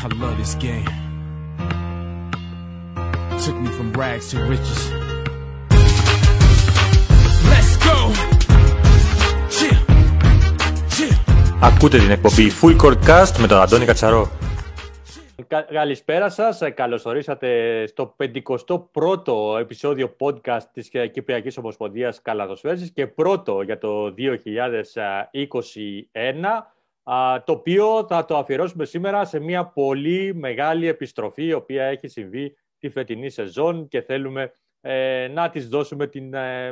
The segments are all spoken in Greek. I love this game. Took me from rags to riches. Let's go. Ακούτε την εκπομπή Full Court Cast με τον Αντώνη Κατσαρό. Καλησπέρα σας. Καλώς ορίσατε στο 51ο επεισόδιο podcast της Κυπριακής Ομοσπονδίας Καλαθοσφαίρισης και πρώτο για το 2021. Το οποίο θα το αφιερώσουμε σήμερα σε μια πολύ μεγάλη επιστροφή η οποία έχει συμβεί τη φετινή σεζόν και θέλουμε να της δώσουμε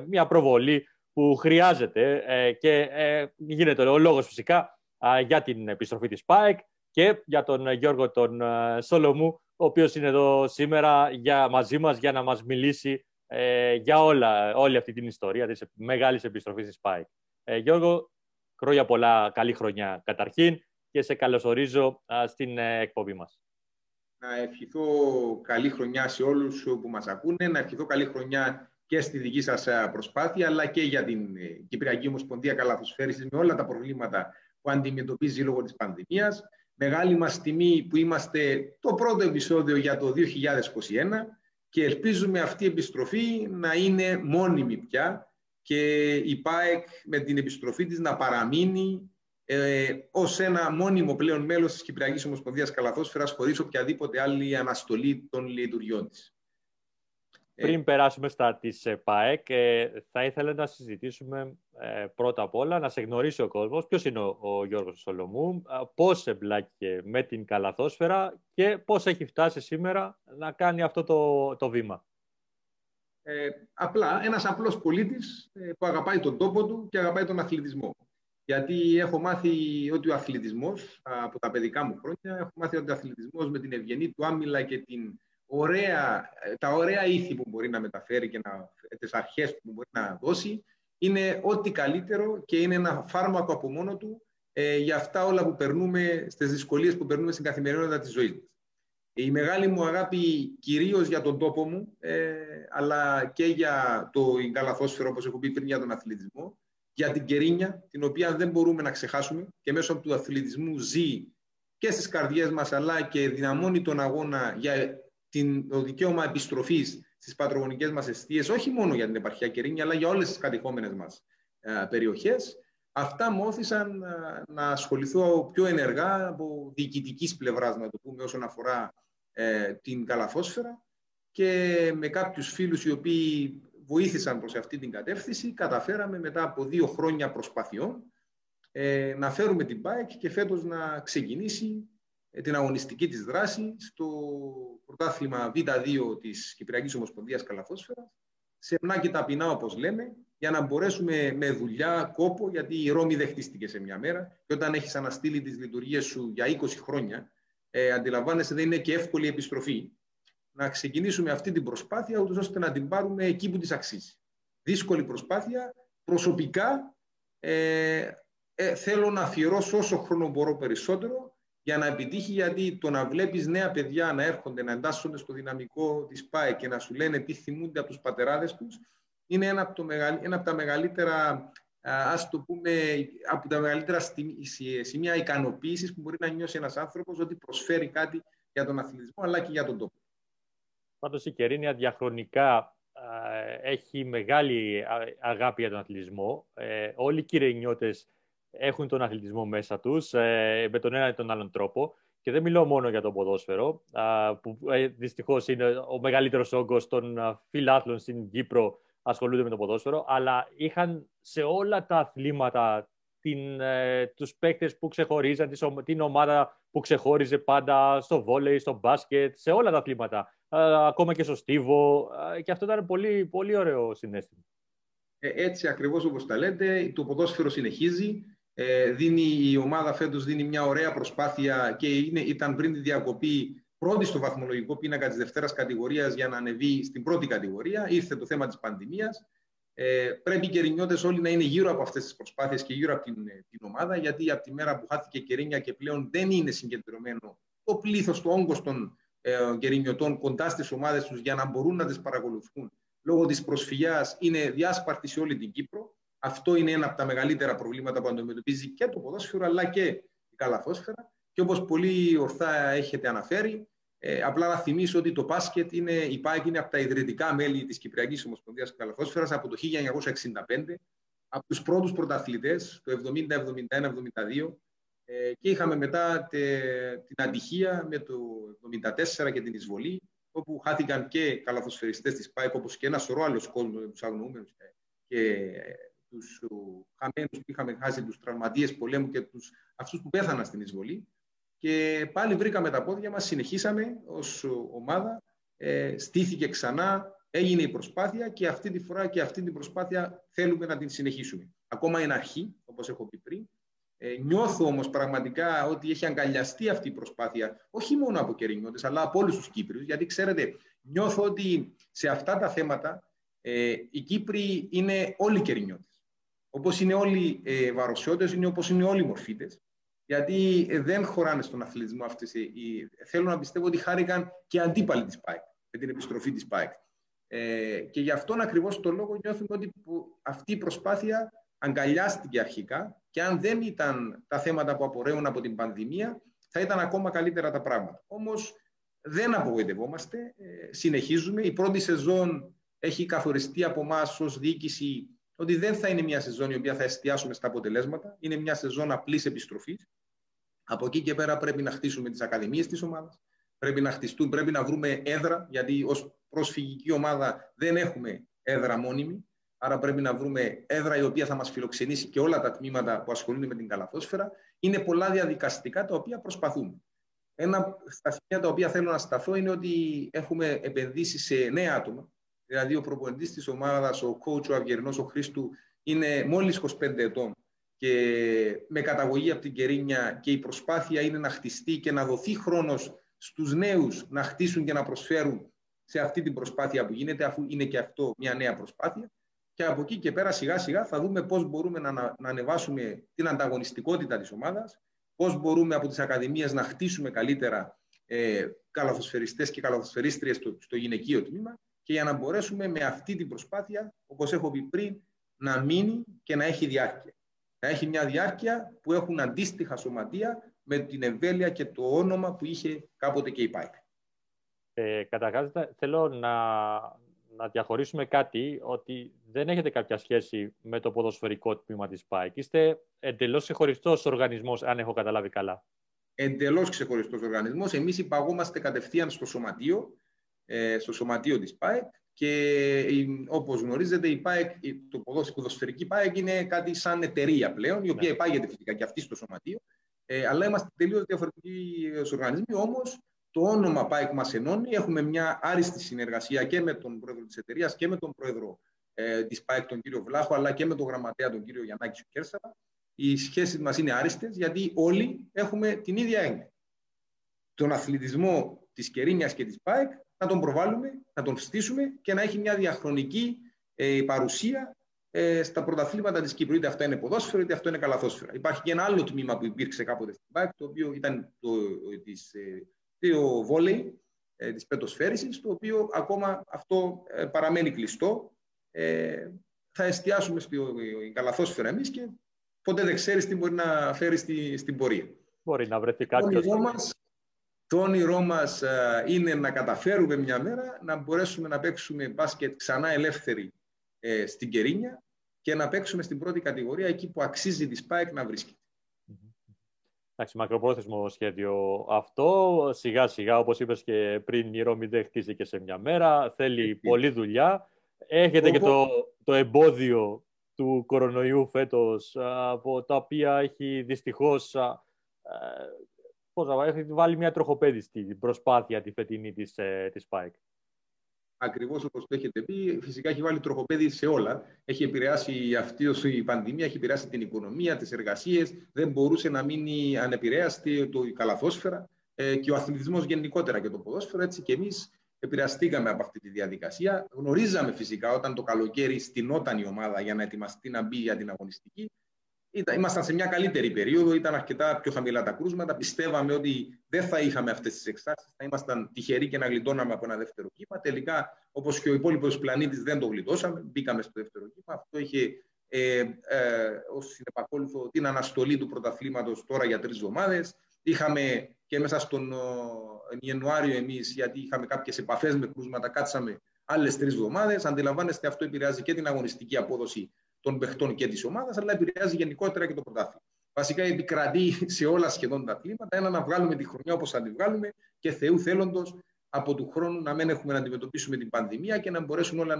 μια προβολή που χρειάζεται και γίνεται ο λόγος φυσικά για την επιστροφή της ΠΑΕΚ και για τον Γιώργο τον Σολομού, ο οποίος είναι εδώ σήμερα μαζί μας για να μας μιλήσει για όλη αυτή την ιστορία της μεγάλης επιστροφής της ΠΑΕΚ. Γιώργο, χρόνια πολλά, καλή χρονιά καταρχήν και σε καλωσορίζω στην εκπομπή μας. Να ευχηθώ καλή χρονιά σε όλους που μας ακούνε, να ευχηθώ καλή χρονιά και στη δική σας προσπάθεια, αλλά και για την Κυπριακή Ομοσπονδία Καλαθοσφαίρισης με όλα τα προβλήματα που αντιμετωπίζει λόγω της πανδημίας. Μεγάλη μας τιμή που είμαστε το πρώτο επεισόδιο για το 2021 και ελπίζουμε αυτή η επιστροφή να είναι μόνιμη πια και η ΠΑΕΚ με την επιστροφή της να παραμείνει ως ένα μόνιμο πλέον μέλος της Κυπριακής Ομοσπονδίας Καλαθόσφαιρας χωρίς οποιαδήποτε άλλη αναστολή των λειτουργιών της. Πριν περάσουμε στα της ΠΑΕΚ, θα ήθελα να συζητήσουμε πρώτα απ' όλα, να σε γνωρίσει ο κόσμος, ποιος είναι ο Γιώργος Σολομού, πώς εμπλάκηκε με την καλαθόσφαιρα και πώς έχει φτάσει σήμερα να κάνει αυτό το βήμα. Απλά ένας απλός πολίτης που αγαπάει τον τόπο του και αγαπάει τον αθλητισμό. Γιατί έχω μάθει ότι ο αθλητισμός, από τα παιδικά μου χρόνια, έχω μάθει ότι ο αθλητισμός με την ευγενή του άμυλα και τα ωραία ήθη που μπορεί να μεταφέρει και τις αρχές που μπορεί να δώσει, είναι ό,τι καλύτερο και είναι ένα φάρμακο από μόνο του για αυτά όλα που περνούμε, στις δυσκολίες που περνούμε στην καθημερινότητα της ζωής μας. Η μεγάλη μου αγάπη κυρίως για τον τόπο μου, αλλά και για την καλαθόσφαιρα, όπως έχω πει πριν, για τον αθλητισμό, για την Κερίνια, την οποία δεν μπορούμε να ξεχάσουμε και μέσω του αθλητισμού ζει και στις καρδιές μας, αλλά και δυναμώνει τον αγώνα για το δικαίωμα επιστροφής στις πατρογονικές μας εστίες, όχι μόνο για την επαρχία Κερίνια, αλλά για όλες τις κατεχόμενες μας περιοχές. Αυτά μου όθησαν να ασχοληθώ πιο ενεργά από διοικητικής πλευράς, να το πούμε, όσον αφορά την καλαθόσφαιρα και με κάποιους φίλους οι οποίοι βοήθησαν προς αυτή την κατεύθυνση, καταφέραμε μετά από 2 χρόνια προσπαθειών να φέρουμε την ΠΑΕΚ και φέτος να ξεκινήσει την αγωνιστική της δράση στο πρωτάθλημα Β2 της Κυπριακής Ομοσπονδίας Καλαθόσφαιρας, σεμνά και ταπεινά όπως λέμε, για να μπορέσουμε με δουλειά, κόπο, γιατί η Ρώμη δεν χτίστηκε σε μια μέρα και όταν έχεις αναστείλει τις λειτουργίες σου για 20 χρόνια, αντιλαμβάνεσαι δεν είναι και εύκολη επιστροφή, να ξεκινήσουμε αυτή την προσπάθεια, ούτως ώστε να την πάρουμε εκεί που της αξίζει. Δύσκολη προσπάθεια. Προσωπικά θέλω να αφιερώσω όσο χρόνο μπορώ περισσότερο για να επιτύχει, γιατί το να βλέπεις νέα παιδιά να έρχονται, να εντάσσονται στο δυναμικό της ΠΑΕ και να σου λένε τι θυμούνται από τους πατεράδες τους, είναι ένα από τα μεγαλύτερα, ας το πούμε, από τα μεγαλύτερα σημεία ικανοποίησης που μπορεί να νιώσει ένας άνθρωπος, ότι προσφέρει κάτι για τον αθλητισμό αλλά και για τον τόπο. Πάντως η Κερίνια διαχρονικά έχει μεγάλη αγάπη για τον αθλητισμό. Όλοι οι κυρενιώτες έχουν τον αθλητισμό μέσα τους με τον ένα ή τον άλλον τρόπο. Και δεν μιλώ μόνο για το ποδόσφαιρο, που δυστυχώς είναι ο μεγαλύτερος όγκος των φιλάθλων στην Κύπρο ασχολούνται με το ποδόσφαιρο, αλλά είχαν σε όλα τα αθλήματα τους παίκτες που ξεχωρίζαν, την ομάδα που ξεχώριζε πάντα στο βόλεϊ, στο μπάσκετ, σε όλα τα αθλήματα. Ακόμα και στο στίβο, και αυτό ήταν πολύ, πολύ ωραίο συνέστημα. Έτσι ακριβώς όπως τα λέτε, το ποδόσφαιρο συνεχίζει. Η ομάδα φέτος δίνει μια ωραία προσπάθεια και ήταν πριν τη διακοπή πρώτη στο βαθμολογικό πίνακα της δευτέρας κατηγορίας για να ανεβεί στην πρώτη κατηγορία. Ήρθε το θέμα της πανδημίας. Πρέπει οι Κερινιώτες όλοι να είναι γύρω από αυτές τις προσπάθειες και γύρω από την ομάδα, γιατί από τη μέρα που χάθηκε η Κερίνια και πλέον δεν είναι συγκεντρωμένο το πλήθος, το όγκος των Κερινιωτών κοντά στις ομάδες τους για να μπορούν να τις παρακολουθούν. Λόγω της προσφυγιάς είναι διάσπαρτη σε όλη την Κύπρο. Αυτό είναι ένα από τα μεγαλύτερα προβλήματα που αντιμετωπίζει και το ποδόσφαιρο αλλά και η καλαθόσφαιρα. Και όπως πολύ ορθά έχετε αναφέρει, απλά να θυμίσω ότι το μπάσκετ είναι από τα ιδρυτικά μέλη της Κυπριακής Ομοσπονδίας Καλαθόσφαιρας από το 1965, από τους πρώτους πρωταθλητές, το 70, 71, 72, και είχαμε μετά την ατυχία με το 1974 και την εισβολή, όπου χάθηκαν και καλαθοσφαιριστές της ΠΑΕΚ, όπως και ένα σωρό άλλος κόσμος, τους αγνοούμενους και τους χαμένους που είχαμε χάσει, τους τραυματίες πολέμου και αυτούς που πέθαναν στην εισβολή. Και πάλι βρήκαμε τα πόδια μας, συνεχίσαμε ως ομάδα, στήθηκε ξανά, έγινε η προσπάθεια και αυτή τη φορά και αυτή την προσπάθεια θέλουμε να την συνεχίσουμε. Ακόμα είναι αρχή, όπως έχω πει πριν. Νιώθω όμως πραγματικά ότι έχει αγκαλιαστεί αυτή η προσπάθεια, όχι μόνο από Κερινιώτες, αλλά από όλους τους Κύπριους, γιατί ξέρετε, νιώθω ότι σε αυτά τα θέματα οι Κύπροι είναι όλοι Κερινιώτες. Όπως είναι όλοι Βαροσιώτες, είναι όπως είναι όλοι Μορφίτες. Γιατί δεν χωράνε στον αθλητισμό αυτές. Θέλω να πιστεύω ότι χάρηκαν και αντίπαλοι της ΠΑΕΚ, με την επιστροφή της ΠΑΕΚ. Και γι' αυτόν ακριβώς το λόγο νιώθουμε ότι αυτή η προσπάθεια αγκαλιάστηκε αρχικά και αν δεν ήταν τα θέματα που απορρέουν από την πανδημία, θα ήταν ακόμα καλύτερα τα πράγματα. Όμως δεν απογοητευόμαστε, συνεχίζουμε. Η πρώτη σεζόν έχει καθοριστεί από εμάς ως διοίκηση ότι δεν θα είναι μια σεζόν η οποία θα εστιάσουμε στα αποτελέσματα. Είναι μια σεζόν απλής επιστροφής. Από εκεί και πέρα πρέπει να χτίσουμε τις ακαδημίες της ομάδας. Πρέπει να βρούμε έδρα, γιατί ως προσφυγική ομάδα δεν έχουμε έδρα μόνιμη. Άρα πρέπει να βρούμε έδρα η οποία θα μας φιλοξενήσει και όλα τα τμήματα που ασχολούνται με την καλαθόσφαιρα. Είναι πολλά διαδικαστικά τα οποία προσπαθούμε. Ένα στα σημεία τα οποία θέλω να σταθώ είναι ότι έχουμε επενδύσει σε 9 άτομα. Δηλαδή, ο προπονητής της ομάδας, ο coach, ο Αυγερινός, ο Χρήστου, είναι μόλις 25 ετών και με καταγωγή από την Κερίνια, και η προσπάθεια είναι να χτιστεί και να δοθεί χρόνος στους νέους να χτίσουν και να προσφέρουν σε αυτή την προσπάθεια που γίνεται, αφού είναι και αυτό μια νέα προσπάθεια. Και από εκεί και πέρα, σιγά-σιγά, θα δούμε πώς μπορούμε να ανεβάσουμε την ανταγωνιστικότητα της ομάδας, πώς μπορούμε από τις ακαδημίες να χτίσουμε καλύτερα καλαθοσφαιριστές και καλαθοσφαιρίστριες στο γυναικείο τμήμα. Και για να μπορέσουμε με αυτή την προσπάθεια, όπως έχω πει πριν, να μείνει και να έχει διάρκεια. Να έχει μια διάρκεια που έχουν αντίστοιχα σωματεία με την εμβέλεια και το όνομα που είχε κάποτε και η ΠΑΕΚ. Καταρχάς, θέλω να διαχωρίσουμε κάτι, ότι δεν έχετε κάποια σχέση με το ποδοσφαιρικό τμήμα της ΠΑΕΚ. Είστε εντελώς ξεχωριστός οργανισμός, αν έχω καταλάβει καλά. Εντελώς ξεχωριστός οργανισμός. Εμείς υπαγόμαστε κατευθείαν στο σωματείο της ΠΑΕΚ και όπως γνωρίζετε η ΠΑΕΚ, το ποδοσφαιρική ΠΑΕΚ είναι κάτι σαν εταιρεία πλέον, η οποία υπάγεται φυσικά και αυτή στο σωματείο, αλλά είμαστε τελείως διαφορετικοί οργανισμοί. Όμως το όνομα ΠΑΕΚ μας ενώνει, έχουμε μια άριστη συνεργασία και με τον πρόεδρο της εταιρείας και με τον πρόεδρο της ΠΑΕΚ, τον κύριο Βλάχο, αλλά και με τον γραμματέα, τον κύριο Γιαννάκη Σουκέρσαρα. Οι σχέσεις μας είναι άριστες, γιατί όλοι έχουμε την ίδια έννοια. Τον αθλητισμό της Κερίνιας και της ΠΑΕΚ να τον προβάλλουμε, να τον στήσουμε και να έχει μια διαχρονική παρουσία στα πρωταθλήματα της Κύπρου. Είτε αυτό είναι ποδόσφαιρο, είτε αυτό είναι καλαθόσφαιρα. Υπάρχει και ένα άλλο τμήμα που υπήρξε κάποτε στην ΠΑΕΚ, το οποίο ήταν το βόλεϊ της πετοσφαίρισης, το οποίο ακόμα αυτό παραμένει κλειστό. Θα εστιάσουμε στην καλαθόσφαιρα εμείς και ποτέ δεν ξέρεις τι μπορεί να φέρει στην πορεία. Μπορεί να βρεθεί κάποιος. Το όνειρό μας είναι να καταφέρουμε μια μέρα να μπορέσουμε να παίξουμε μπάσκετ ξανά ελεύθερη στην Κερίνια και να παίξουμε στην πρώτη κατηγορία εκεί που αξίζει τη ΣΠΑΕΚ να βρίσκεται. Εντάξει, μακροπρόθεσμο σχέδιο αυτό. Σιγά-σιγά, όπως είπες και πριν, η Ρώμη δεν χτίστηκε σε μια μέρα. Θέλει πολλή δουλειά. Έχετε και το εμπόδιο του κορονοϊού φέτος, από τα οποία έχει δυστυχώς... έχει βάλει μια τροχοπέδη στην προσπάθεια τη φετινή της ΠΑΕΚ. Ακριβώς όπως το έχετε πει, φυσικά έχει βάλει τροχοπέδη σε όλα. Έχει επηρεάσει η πανδημία, έχει επηρεάσει την οικονομία, τις εργασίες. Δεν μπορούσε να μείνει ανεπηρέαστη η καλαθόσφαιρα και ο αθλητισμός γενικότερα και το ποδόσφαιρο. Έτσι και εμείς επηρεαστήκαμε από αυτή τη διαδικασία. Γνωρίζαμε φυσικά όταν το καλοκαίρι στηνόταν η ομάδα για να ετοιμαστεί να μπει για την αγωνιστική. Ήμασταν σε μια καλύτερη περίοδο, ήταν αρκετά πιο χαμηλά τα κρούσματα. Πιστεύαμε ότι δεν θα είχαμε αυτές τις εξάρσεις, θα ήμασταν τυχεροί και να γλιτώναμε από ένα δεύτερο κύμα. Τελικά, όπως και ο υπόλοιπος πλανήτης, δεν το γλιτώσαμε. Μπήκαμε στο δεύτερο κύμα. Αυτό είχε ως συνεπακόλουθο την αναστολή του πρωταθλήματος τώρα για 3 εβδομάδες. Είχαμε και μέσα στον Ιανουάριο εμείς, γιατί είχαμε κάποιες επαφές με κρούσματα, κάτσαμε άλλες 3 εβδομάδες. Αντιλαμβάνεστε, αυτό επηρεάζει και την αγωνιστική απόδοση των παιχτών και της ομάδας, αλλά επηρεάζει γενικότερα και το πρωτάθλημα. Βασικά επικρατεί σε όλα σχεδόν τα αθλήματα ένα να βγάλουμε τη χρονιά όπως θα τη βγάλουμε και Θεού θέλοντος από του χρόνου να μην έχουμε να αντιμετωπίσουμε την πανδημία και να μπορέσουν όλα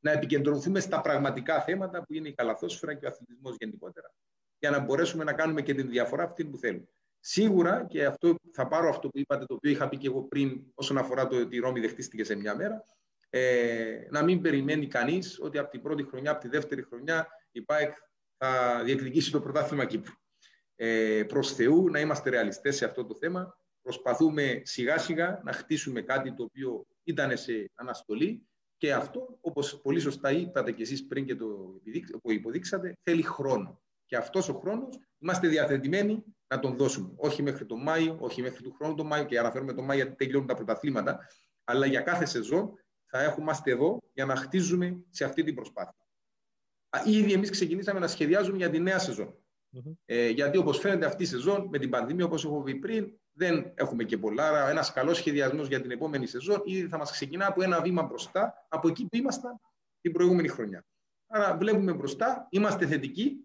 να επικεντρωθούμε στα πραγματικά θέματα που είναι η καλαθόσφαιρα και ο αθλητισμός γενικότερα. Για να μπορέσουμε να κάνουμε και την διαφορά αυτή που θέλουμε. Σίγουρα, και αυτό, θα πάρω αυτό που είπατε, το οποίο είχα πει και εγώ πριν, όσον αφορά το ότι η Ρώμη δεχτίστηκε σε μια μέρα, να μην περιμένει κανείς ότι από την πρώτη χρονιά, από τη δεύτερη χρονιά, η ΠΑΕΚ θα διεκδικήσει το πρωτάθλημα Κύπρου. Προς Θεού, να είμαστε ρεαλιστές σε αυτό το θέμα. Προσπαθούμε σιγά-σιγά να χτίσουμε κάτι το οποίο ήταν σε αναστολή και αυτό, όπως πολύ σωστά είπατε και εσείς πριν και το υποδείξατε, θέλει χρόνο. Και αυτός ο χρόνος είμαστε διαθετημένοι να τον δώσουμε. Όχι μέχρι τον Μάιο, όχι μέχρι του χρόνου τον Μάιο, και αναφέρουμε τον Μάιο γιατί τελειώνουν τα πρωταθλήματα, αλλά για κάθε σεζόν θα είμαστε εδώ για να χτίζουμε σε αυτή την προσπάθεια. Ήδη εμείς ξεκινήσαμε να σχεδιάζουμε για τη νέα σεζόν. Γιατί όπως φαίνεται αυτή η σεζόν με την πανδημία, όπως έχω πει πριν, δεν έχουμε και πολλά. Άρα ένας καλός σχεδιασμός για την επόμενη σεζόν ήδη θα μας ξεκινά από ένα βήμα μπροστά από εκεί που ήμασταν την προηγούμενη χρονιά. Άρα βλέπουμε μπροστά, είμαστε θετικοί.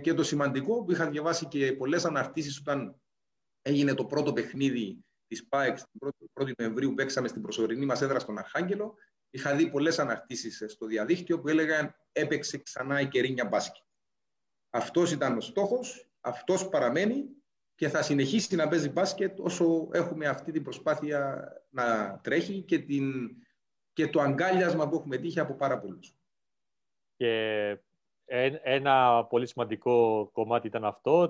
Και το σημαντικό που είχα διαβάσει και πολλές αναρτήσεις όταν έγινε το πρώτο παιχνίδι της ΠΑΕΚ την 1η Νοεμβρίου, παίξαμε στην προσωρινή μας έδρα στον Αρχάγγελο. Είχα δει πολλές αναρτήσεις στο διαδίκτυο που έλεγαν έπαιξε ξανά η Κερίνια μπάσκετ. Αυτός ήταν ο στόχος, αυτός παραμένει και θα συνεχίσει να παίζει μπάσκετ όσο έχουμε αυτή την προσπάθεια να τρέχει και, το αγκάλιασμα που έχουμε τύχει από πάρα πολλούς. Και... Ένα πολύ σημαντικό κομμάτι ήταν αυτό,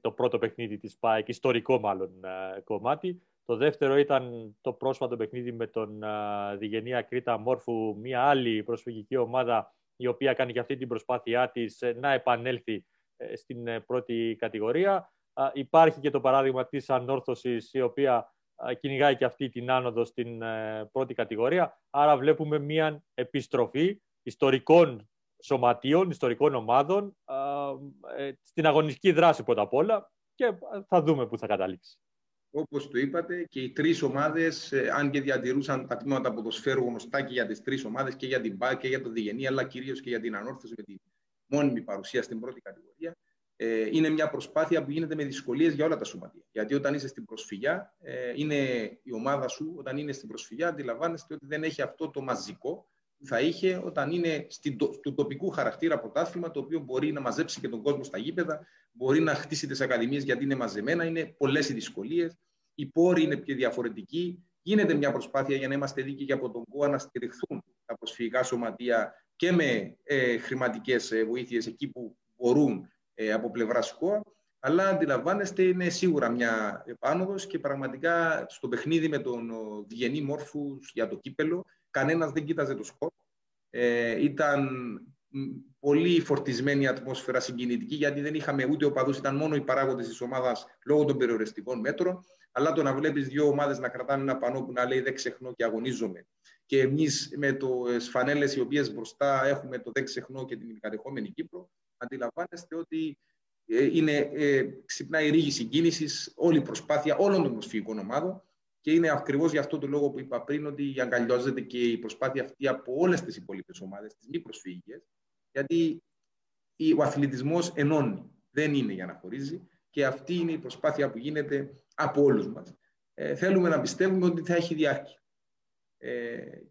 το πρώτο παιχνίδι της ΠΑΕΚ, ιστορικό μάλλον κομμάτι. Το δεύτερο ήταν το πρόσφατο παιχνίδι με τον Διγενή Ακρίτα Μόρφου, μια άλλη προσφυγική ομάδα η οποία κάνει και αυτή την προσπάθειά της να επανέλθει στην πρώτη κατηγορία. Υπάρχει και το παράδειγμα της Ανόρθωσης, η οποία κυνηγάει και αυτή την άνοδο στην πρώτη κατηγορία. Άρα βλέπουμε μια επιστροφή ιστορικών σωματείων, ιστορικών ομάδων, στην αγωνιστική δράση πρώτα απ' όλα και θα δούμε πού θα καταλήξει. Όπως το είπατε, και οι τρεις ομάδες, αν και διατηρούσαν τα τμήματα ποδοσφαίρου γνωστά και για τις τρεις ομάδες, και για την ΠΑΕΚ και για το Διγενή, αλλά κυρίως και για την Ανόρθωση με τη μόνιμη παρουσία στην πρώτη κατηγορία, είναι μια προσπάθεια που γίνεται με δυσκολίες για όλα τα σωματεία. Γιατί όταν είσαι στην προσφυγιά, είναι η ομάδα σου, όταν είναι στην προσφυγιά, αντιλαμβάνεστε ότι δεν έχει αυτό το μαζικό θα είχε όταν είναι του τοπικού χαρακτήρα πρωτάθλημα, το οποίο μπορεί να μαζέψει και τον κόσμο στα γήπεδα, μπορεί να χτίσει τις ακαδημίες γιατί είναι μαζεμένα, είναι πολλές οι δυσκολίες, οι πόροι είναι πιο διαφορετικοί. Γίνεται μια προσπάθεια για να είμαστε δίκαιοι και από τον ΚΟΑ να στηριχθούν τα προσφυγικά σωματεία και με χρηματικές βοήθειες εκεί που μπορούν από πλευράς ΚΟΑ. Αλλά αντιλαμβάνεστε, είναι σίγουρα μια επάνωδος και πραγματικά στο παιχνίδι με τον Διγενή Μόρφου για το κύπελο, κανένας δεν κοίταζε το σκορ. Ήταν πολύ φορτισμένη η ατμόσφαιρα, συγκινητική, γιατί δεν είχαμε ούτε οπαδούς, ήταν μόνο οι παράγοντες της ομάδας λόγω των περιοριστικών μέτρων. Αλλά το να βλέπεις δύο ομάδες να κρατάνε ένα πανό που να λέει δεν ξεχνώ και αγωνίζομαι. Και εμείς με τις φανέλες οι οποίες μπροστά έχουμε το δεν ξεχνώ και την κατεχόμενη Κύπρο, αντιλαμβάνεστε ότι ξυπνά η ρίγη συγκίνησης, όλη η προσπάθεια όλων των προσφυγικών ομάδων. Και είναι ακριβώς γι' αυτό το λόγο που είπα πριν, ότι αγκαλιάζεται και η προσπάθεια αυτή από όλες τις υπόλοιπες ομάδες, τις μη προσφυγικές, γιατί ο αθλητισμός ενώνει, δεν είναι για να χωρίζει, και αυτή είναι η προσπάθεια που γίνεται από όλους μας. Θέλουμε να πιστεύουμε ότι θα έχει διάρκεια.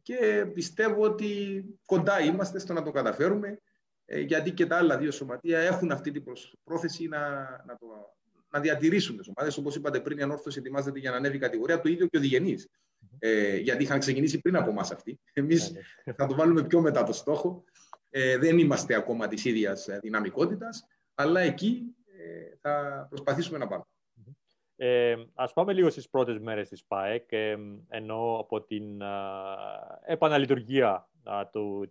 Και πιστεύω ότι κοντά είμαστε στο να το καταφέρουμε, γιατί και τα άλλα δύο σωματεία έχουν αυτή την πρόθεση να διατηρήσουν τις ομάδες. Όπως είπατε πριν, η Ανόρθωση ετοιμάζεται για να ανέβει η κατηγορία, το ίδιο και ο Διγενής. Γιατί είχαν ξεκινήσει πριν από εμάς αυτοί. Εμείς θα το βάλουμε πιο μετά το στόχο. Δεν είμαστε ακόμα της ίδιας δυναμικότητας, αλλά εκεί θα προσπαθήσουμε να πάμε. Ας πάμε λίγο στις πρώτες μέρες της ΠΑΕΚ, ενώ από την επαναλειτουργία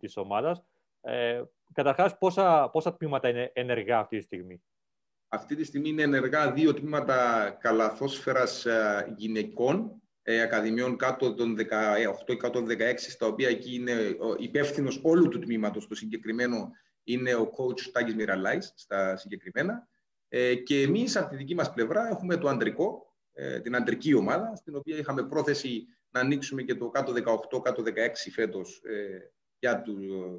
της ομάδας. Καταρχάς, πόσα τμήματα είναι ενεργά αυτή τη στιγμή? Αυτή τη στιγμή είναι ενεργά 2 τμήματα καλαθόσφαιρας γυναικών, ακαδημιών κάτω των 18 ή κάτω των 16, στα οποία εκεί είναι υπεύθυνος όλου του τμήματος. Το συγκεκριμένο είναι ο coach Τάκης Μυραλάης, στα συγκεκριμένα. Και εμείς από τη δική μας πλευρά έχουμε το αντρικό, την αντρική ομάδα, στην οποία είχαμε πρόθεση να ανοίξουμε και το κάτω 18, κάτω 16 φέτος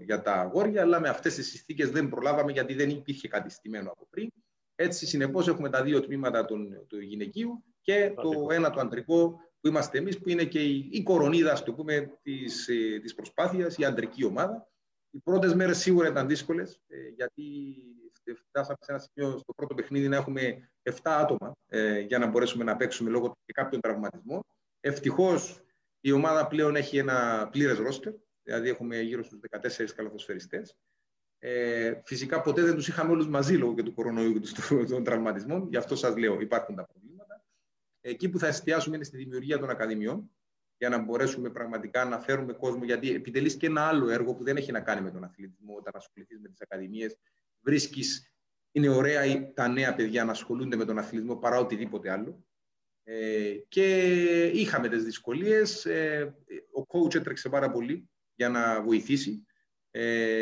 για τα αγόρια, αλλά με αυτές τις συνθήκες δεν προλάβαμε γιατί δεν υπήρχε κάτι στημένο από πριν. Έτσι, συνεπώς, έχουμε τα δύο τμήματα του γυναικείου και το ένα το αντρικό που είμαστε εμείς, που είναι και η κορονίδα, ας το πούμε, της προσπάθειας, η αντρική ομάδα. Οι πρώτες μέρες σίγουρα ήταν δύσκολες, γιατί φτάσαμε σε ένα σημείο στο πρώτο παιχνίδι να έχουμε 7 άτομα για να μπορέσουμε να παίξουμε λόγω και κάποιων τραυματισμών. Ευτυχώς η ομάδα πλέον έχει ένα πλήρες ρόστερ, δηλαδή έχουμε γύρω στους 14 καλαθοσφαιριστές. Φυσικά ποτέ δεν τους είχαμε όλους μαζί λόγω και του κορονοϊού και των τραυματισμών, γι' αυτό σας λέω υπάρχουν τα προβλήματα. Εκεί που θα εστιάσουμε είναι στη δημιουργία των ακαδημιών, για να μπορέσουμε πραγματικά να φέρουμε κόσμο, γιατί επιτελείς και ένα άλλο έργο που δεν έχει να κάνει με τον αθλητισμό. Όταν ασχοληθείς με τις ακαδημίες, βρίσκεις, είναι ωραία τα νέα παιδιά να ασχολούνται με τον αθλητισμό παρά οτιδήποτε άλλο. Και είχαμε τις δυσκολίες, ο coach έτρεξε πάρα πολύ για να βοηθήσει,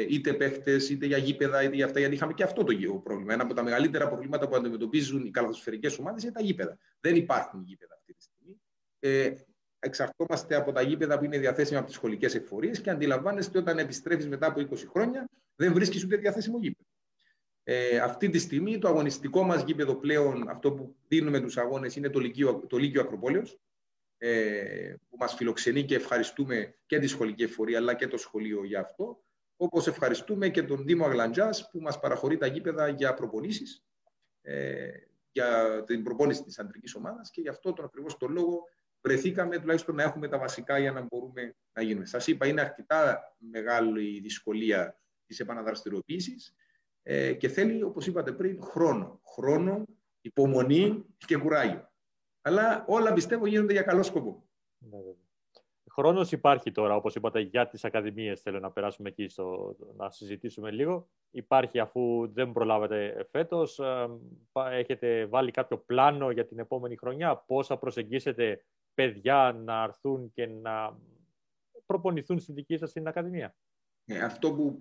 είτε παίχτες, είτε για γήπεδα, είτε για αυτά, γιατί είχαμε και αυτό το πρόβλημα. Ένα από τα μεγαλύτερα προβλήματα που αντιμετωπίζουν οι καλαθοσφαιρικές ομάδες είναι τα γήπεδα. Δεν υπάρχουν γήπεδα αυτή τη στιγμή. Εξαρτώμαστε από τα γήπεδα που είναι διαθέσιμα από τις σχολικές εκφορίες και αντιλαμβάνεστε όταν επιστρέφεις μετά από 20 χρόνια δεν βρίσκεις ούτε διαθέσιμο γήπεδο. Αυτή τη στιγμή το αγωνιστικό μας γήπεδο πλέον, αυτό που δίνουμε τους αγώνες, είναι το Λύκειο Ακροπόλεως, που μας φιλοξενεί και ευχαριστούμε και τη σχολική εκφορία αλλά και το σχολείο για αυτό. Όπως ευχαριστούμε και τον Δήμο Αγλαντζάς που μας παραχωρεί τα γήπεδα για προπονήσεις, για την προπόνηση της αντρικής ομάδας, και γι' αυτό τον ακριβώς τον λόγο βρεθήκαμε τουλάχιστον να έχουμε τα βασικά για να μπορούμε να γίνουμε. Σας είπα, είναι αρκετά μεγάλη η δυσκολία της επαναδραστηριοποίησης και θέλει, όπως είπατε πριν, χρόνο. Χρόνο, υπομονή και κουράγιο. Αλλά όλα, πιστεύω, γίνονται για καλό σκοπό. Ναι, βέβαια. Χρόνος υπάρχει τώρα, όπως είπατε, για τις ακαδημίες. Θέλω να περάσουμε εκεί, να συζητήσουμε λίγο. Υπάρχει, αφού δεν προλάβετε φέτος, έχετε βάλει κάποιο πλάνο για την επόμενη χρονιά, πώς θα προσεγγίσετε παιδιά να έρθουν και να προπονηθούν στη δική σας την ακαδημία? Αυτό που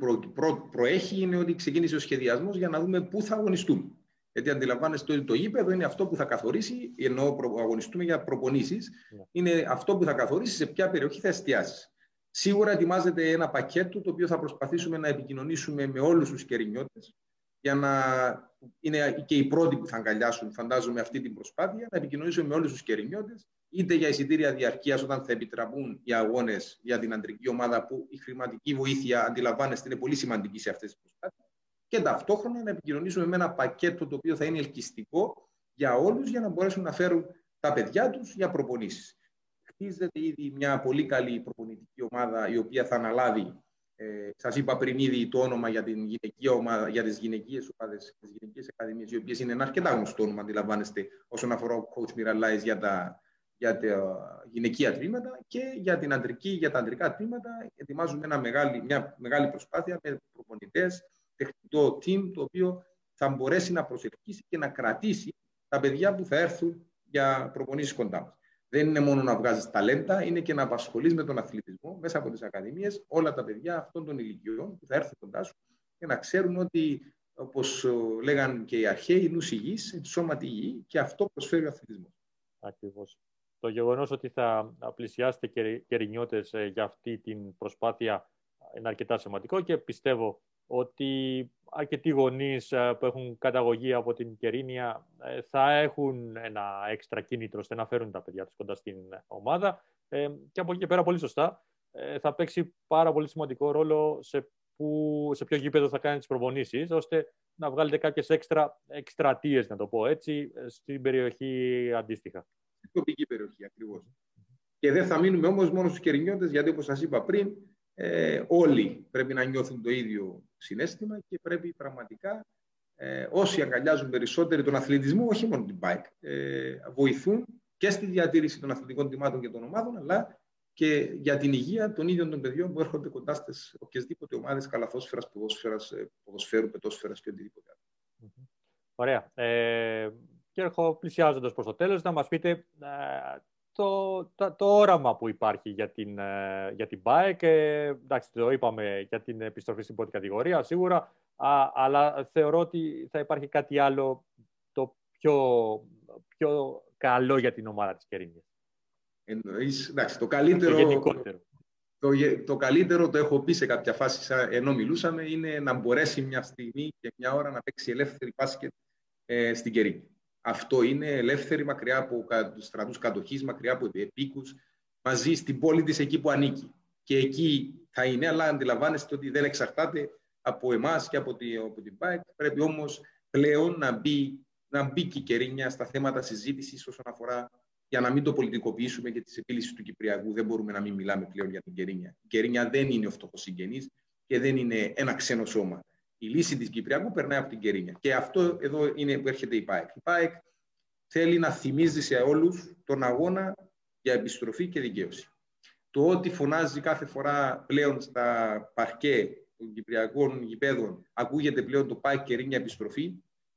προέχει είναι ότι ξεκίνησε ο σχεδιασμός για να δούμε πού θα αγωνιστούμε. Γιατί αντιλαμβάνεστε ότι το γήπεδο είναι αυτό που θα καθορίσει, ενώ αγωνιστούμε για προπονήσεις, είναι αυτό που θα καθορίσει σε ποια περιοχή θα εστιάσεις. Σίγουρα ετοιμάζεται ένα πακέτο το οποίο θα προσπαθήσουμε να επικοινωνήσουμε με όλους τους κερινιώτες, για να είναι και οι πρώτοι που θα αγκαλιάσουν, φαντάζομαι, αυτή την προσπάθεια, να επικοινωνήσουμε με όλους τους κερινιώτες, είτε για εισιτήρια διαρκείας όταν θα επιτραπούν οι αγώνες για την αντρική ομάδα, που η χρηματική βοήθεια, αντιλαμβάνεστε, είναι πολύ σημαντική σε αυτές τις προσπάθειες. Και ταυτόχρονα να επικοινωνήσουμε με ένα πακέτο το οποίο θα είναι ελκυστικό για όλους, για να μπορέσουν να φέρουν τα παιδιά τους για προπονήσεις. Χτίζεται ήδη μια πολύ καλή προπονητική ομάδα, η οποία θα αναλάβει, σας είπα πριν ήδη το όνομα για την γυναικεία ομάδα, για τις γυναικείες ομάδες, τις γυναικείες ακαδημίες, οι οποίες είναι ένα αρκετά γνωστό όνομα, αντιλαμβάνεστε, όσον αφορά ο coach Μιραλάης για τα γυναικεία τμήματα, και για τα αντρικά τμήματα ετοιμάζουμε μια μεγάλη προσπάθεια με προπονητές, τεχνητό team, το οποίο θα μπορέσει να προσελκύσει και να κρατήσει τα παιδιά που θα έρθουν για προπονήσεις κοντά μας. Δεν είναι μόνο να βγάζεις ταλέντα, είναι και να απασχολείς με τον αθλητισμό μέσα από τις ακαδημίες όλα τα παιδιά αυτών των ηλικιών που θα έρθουν κοντά σου, και να ξέρουν ότι, όπως λέγαν και οι αρχαίοι, νους υγιής, σώματι υγιή, και αυτό προσφέρει ο αθλητισμός. Ακριβώς. Το γεγονός ότι θα πλησιάσετε κερινιώτες για αυτή την προσπάθεια είναι αρκετά σημαντικό, και πιστεύω ότι αρκετοί γονείς που έχουν καταγωγή από την Κερίνια θα έχουν ένα έξτρα κίνητρο ώστε να φέρουν τα παιδιά τους κοντά στην ομάδα. Και από εκεί και πέρα, πολύ σωστά, θα παίξει πάρα πολύ σημαντικό ρόλο σε ποιο γήπεδο θα κάνει τις προπονήσεις, ώστε να βγάλετε κάποιες έξτρα εκστρατείες, να το πω έτσι, στην περιοχή αντίστοιχα. Στην τοπική περιοχή, ακριβώς. Και δεν θα μείνουμε όμως μόνο στους Κερινιώτες, γιατί, όπως σας είπα πριν, όλοι πρέπει να νιώθουν το ίδιο συναίσθημα και πρέπει πραγματικά όσοι αγκαλιάζουν περισσότερο τον αθλητισμό, όχι μόνο την bike, βοηθούν και στη διατήρηση των αθλητικών τιμάτων και των ομάδων, αλλά και για την υγεία των ίδιων των παιδιών που έρχονται κοντά στις οποιασδήποτε ομάδες καλαθόσφαιρας, ποδοσφαίρου, πετόσφαιρας και οτιδήποτε άλλο. Ωραία. Και πλησιάζοντας προς το τέλος, να μας πείτε το όραμα που υπάρχει για την BAEΚ. Εντάξει, το είπαμε για την επιστροφή στην πρώτη κατηγορία, σίγουρα, αλλά θεωρώ ότι θα υπάρχει κάτι άλλο πιο καλό για την ομάδα της Κερίνιας. Εντάξει, το καλύτερο το έχω πει σε κάποια φάση ενώ μιλούσαμε, είναι να μπορέσει μια στιγμή και μια ώρα να παίξει ελεύθερη μπάσκετ στην Κερίνη. Αυτό είναι ελεύθερη, μακριά από στρατούς κατοχής, μακριά από επίκους, μαζί στην πόλη της, εκεί που ανήκει. Και εκεί θα είναι, αλλά αντιλαμβάνεστε ότι δεν εξαρτάται από εμάς και από την ΠΑΕΚ. Πρέπει όμως πλέον να μπει και η Κερίνια στα θέματα συζήτησης όσον αφορά, για να μην το πολιτικοποιήσουμε, και τη επίλυση του Κυπριακού. Δεν μπορούμε να μην μιλάμε πλέον για την Κερίνια. Η Κερίνια δεν είναι ο φτωχός συγγενής και δεν είναι ένα ξένο σώμα. Η λύση της Κυπριακού περνάει από την Κερίνια. Και αυτό εδώ είναι που έρχεται η ΠΑΕΚ. Η ΠΑΕΚ θέλει να θυμίζει σε όλους τον αγώνα για επιστροφή και δικαίωση. Το ότι φωνάζει κάθε φορά πλέον στα παρκέ των κυπριακών γηπέδων, ακούγεται πλέον το ΠΑΕΚ Κερίνια επιστροφή,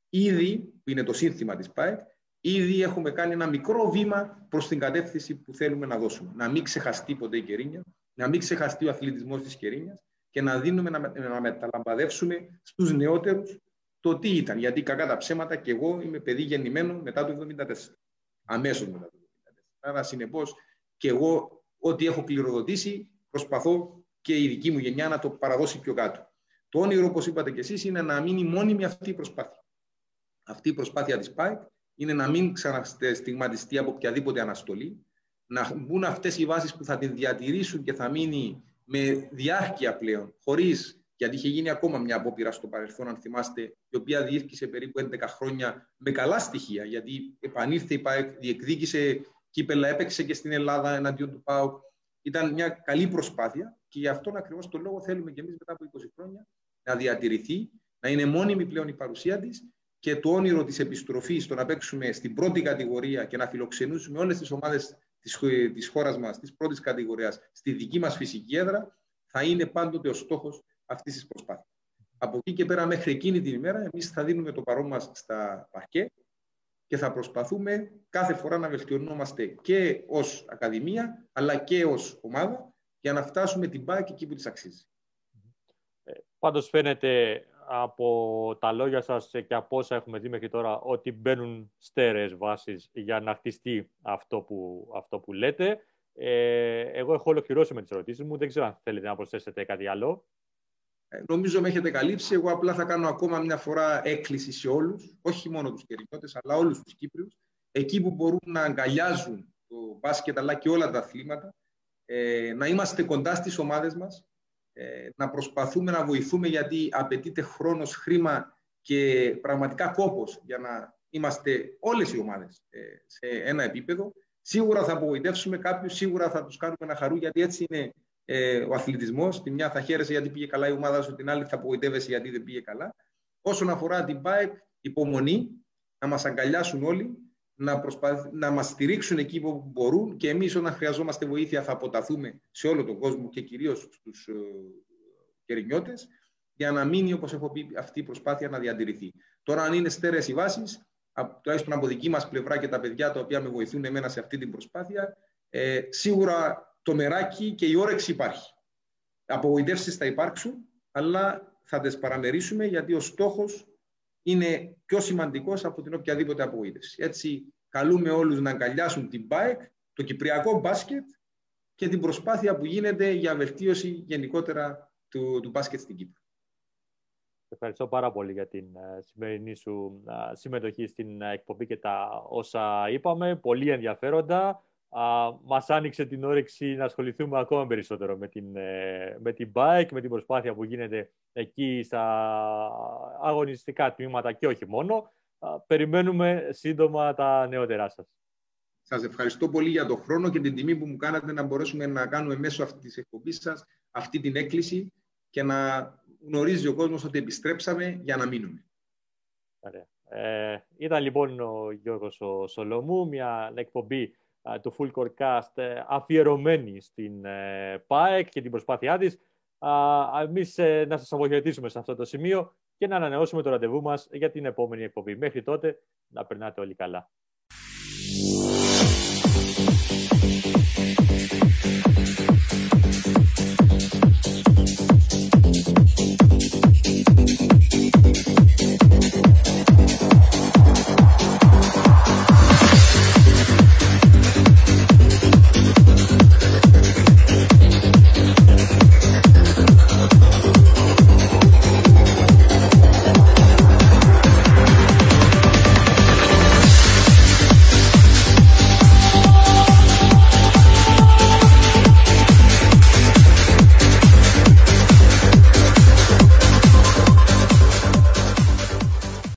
ήδη, που είναι το σύνθημα της ΠΑΕΚ, ήδη έχουμε κάνει ένα μικρό βήμα προς την κατεύθυνση που θέλουμε να δώσουμε. Να μην ξεχαστεί ποτέ η Κερίνια, να μην ξεχαστεί ο αθλητισμός της Κερίνιας, και να δίνουμε, να μεταλαμπαδεύσουμε στους νεότερους το τι ήταν. Γιατί κακά τα ψέματα, και εγώ είμαι παιδί γεννημένο μετά το 1974. Αμέσως μετά το 1974. Άρα, συνεπώς, και εγώ ό,τι έχω κληροδοτήσει, προσπαθώ και η δική μου γενιά να το παραδώσει πιο κάτω. Το όνειρο, όπως είπατε κι εσείς, είναι να μείνει μόνιμη αυτή η προσπάθεια. Αυτή η προσπάθεια της ΠΑΕΚ είναι να μην ξαναστιγματιστεί από οποιαδήποτε αναστολή, να μπουν αυτές οι βάσεις που θα την διατηρήσουν και θα μείνει με διάρκεια πλέον, γιατί είχε γίνει ακόμα μια απόπειρα στο παρελθόν, αν θυμάστε, η οποία διήρκησε περίπου 11 χρόνια με καλά στοιχεία, γιατί επανήλθε η ΠΑΕΚ, διεκδίκησε κύπελα, έπαιξε και στην Ελλάδα εναντίον του ΠΑΟΚ. Ήταν μια καλή προσπάθεια, και γι' αυτόν ακριβώς τον λόγο θέλουμε κι εμείς μετά από 20 χρόνια να διατηρηθεί, να είναι μόνιμη πλέον η παρουσία της, και το όνειρο της επιστροφής, το να παίξουμε στην πρώτη κατηγορία και να φιλοξενούσουμε όλες τις ομάδες της χώρας μας, της πρώτης κατηγορίας, στη δική μας φυσική έδρα, θα είναι πάντοτε ο στόχος αυτής της προσπάθειας. Από εκεί και πέρα, μέχρι εκείνη την ημέρα, εμείς θα δίνουμε το παρόν μας στα παρκέ και θα προσπαθούμε κάθε φορά να βελτιωνόμαστε και ως Ακαδημία, αλλά και ως ομάδα, για να φτάσουμε την ΠΑΕΚ εκεί που της αξίζει. Πάντως φαίνεται από τα λόγια σας και από όσα έχουμε δει μέχρι τώρα ότι μπαίνουν στέρεες βάσεις για να χτιστεί αυτό που λέτε. Εγώ έχω ολοκληρώσει με τις ερωτήσεις μου. Δεν ξέρω αν θέλετε να προσθέσετε κάτι άλλο. Νομίζω με έχετε καλύψει. Εγώ απλά θα κάνω ακόμα μια φορά έκκληση σε όλους, όχι μόνο τους Κερινιώτες, αλλά όλους τους Κύπριους, εκεί που μπορούν να αγκαλιάζουν το μπάσκετ αλλά και όλα τα αθλήματα, να είμαστε κοντά στις ομάδες μας, να προσπαθούμε να βοηθούμε, γιατί απαιτείται χρόνος, χρήμα και πραγματικά κόπος για να είμαστε όλες οι ομάδες σε ένα επίπεδο. Σίγουρα θα απογοητεύσουμε κάποιους, σίγουρα θα τους κάνουμε να χαρούν, γιατί έτσι είναι ο αθλητισμός. Τη μια θα χαίρεσαι γιατί πήγε καλά η ομάδα σου, την άλλη θα απογοητεύεσαι γιατί δεν πήγε καλά. Όσον αφορά την ΠΑΕΚ, υπομονή, να μας αγκαλιάσουν όλοι, να μας στηρίξουν εκεί που μπορούν, και εμείς όταν χρειαζόμαστε βοήθεια θα αποταθούμε σε όλο τον κόσμο και κυρίως στους Κερινιώτες, για να μείνει, όπως έχω πει, αυτή η προσπάθεια να διατηρηθεί. Τώρα, αν είναι στέρεες οι βάσεις, τουλάχιστον από δική μας πλευρά και τα παιδιά τα οποία με βοηθούν εμένα σε αυτή την προσπάθεια, σίγουρα το μεράκι και η όρεξη υπάρχει. Απογοητεύσεις θα υπάρξουν, αλλά θα τις παραμερίσουμε, γιατί ο στόχος είναι πιο σημαντικός από την οποιαδήποτε απογοήτευση. Έτσι, καλούμε όλους να αγκαλιάσουν την ΠΑΕΚ, το κυπριακό μπάσκετ και την προσπάθεια που γίνεται για βελτίωση γενικότερα του μπάσκετ στην Κύπρο. Ευχαριστώ πάρα πολύ για την σημερινή σου συμμετοχή στην εκπομπή και τα όσα είπαμε. Πολύ ενδιαφέροντα. Μας άνοιξε την όρεξη να ασχοληθούμε ακόμα περισσότερο με την ΠΑΕΚ, με την προσπάθεια που γίνεται εκεί στα αγωνιστικά τμήματα και όχι μόνο. Περιμένουμε σύντομα τα νεότερά σας. Σας ευχαριστώ πολύ για τον χρόνο και την τιμή που μου κάνατε να μπορέσουμε να κάνουμε μέσω αυτής της εκπομπής σας αυτή την έκκληση και να γνωρίζει ο κόσμος ότι επιστρέψαμε για να μείνουμε. Ωραία. Ήταν λοιπόν ο Γιώργος Σολομού, μια εκπομπή του Full Court Cast αφιερωμένη στην ΠΑΕΚ και την προσπάθειά της. Εμείς να σας αποχαιρετήσουμε σε αυτό το σημείο και να ανανεώσουμε το ραντεβού μας για την επόμενη εκπομπή. Μέχρι τότε, να περνάτε όλοι καλά.